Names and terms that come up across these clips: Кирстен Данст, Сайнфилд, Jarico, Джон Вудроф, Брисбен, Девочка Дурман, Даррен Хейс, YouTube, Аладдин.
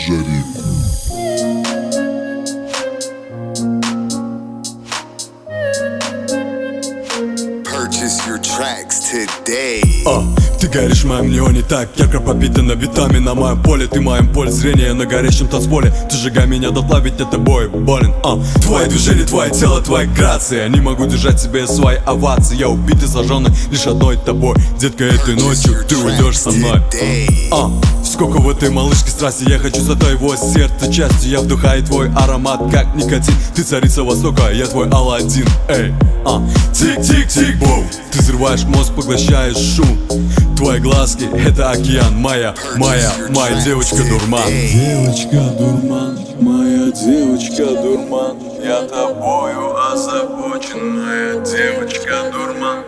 Jarico. Purchase your tracks today. Ты горишь в моем неоне, так ярко пропитана битами. На моем поле, ты в моем поле зрения, на горящем танцполе. Ты сжигай меня дотла, ведь я тобой болен. Твои движения, твое тело, твои грации. Я не могу держать себе свои овации. Я убит и сожженный лишь одной тобой. Детка, этой ночью ты уйдешь со мной. Сколько в этой малышке страсти, я хочу за твоего сердца частью. Я вдыхаю твой аромат, как никотин. Ты царица Востока, я твой Аладдин. Тик-тик-тик-бум. Ты взрываешь мозг, поглощаешь шум. Твои глазки, это океан. Моя девочка дурман. Девочка дурман, моя девочка дурман. Я тобою озабочен, моя девочка дурман.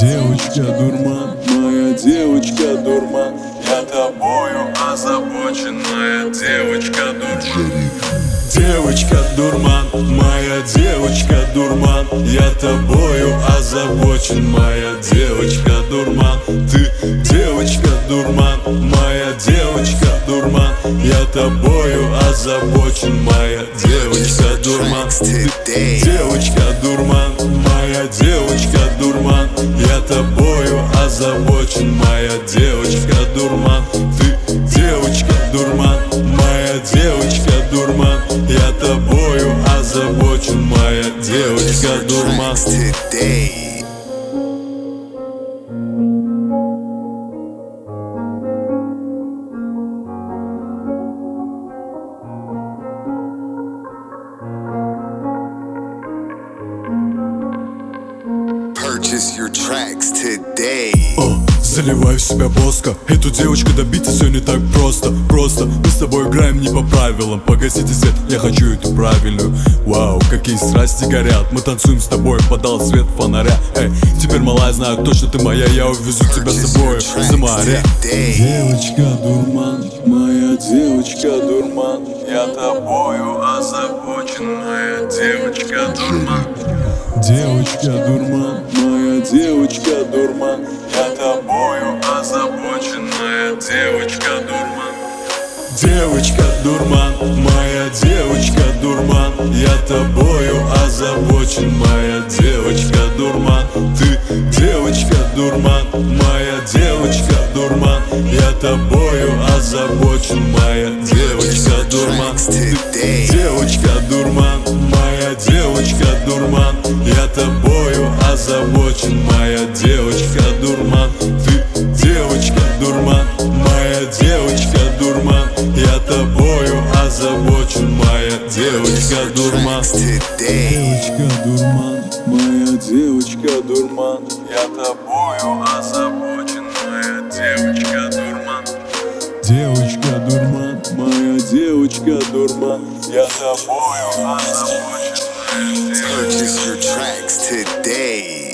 Девочка дурман, моя девочка дурман. Я тобою озабоченная девочка дурман. Девочка дурман, моя девочка дурман. Я тобою озабочен, моя девочка дурман. Ты девочка дурман, моя девочка дурман. Я тобою озабочен, моя девочка дурман. Ты девочка дурман, моя девочка дурман. Я тобою озабочен, моя девочка дурман. Ты девочка дурман, моя девочка дурман. Я тобою озабочен, моя девочка дурман. Purchase your tracks today. Заливаю в себя боска. Эту девочку добиться все не так просто. Просто мы с тобой играем не по правилам. Погасите свет, я хочу эту правильную. Вау, какие страсти горят. Мы танцуем с тобой, подал свет фонаря. Теперь, малая, знаю точно ты моя. Я увезу тебя с собой за моря. Девочка дурман, моя девочка дурман. Я тобою озабочен, моя девочка дурман. Девочка дурман, моя девочка дурман. Я тобою озабоченная девочка дурман. Девочка дурман, моя девочка дурман. Я тобою озабочен, моя девочка дурман. Ты девочка дурман, моя девочка дурман. Я тобою озабочен, моя девочка дурман. Ты девочка дурман, моя девочка дурман. Я тобою озабочен, моя девочка дурман. Ты девочка дурман, моя девочка дурман. Я тобою озабочен, моя девочка дурман. Девочка дурман, моя девочка дурман. Я тобою озабочен, моя девочка дурман. Девочка дурман, моя девочка дурман. Я тобою озабочен. Purchase your tracks today.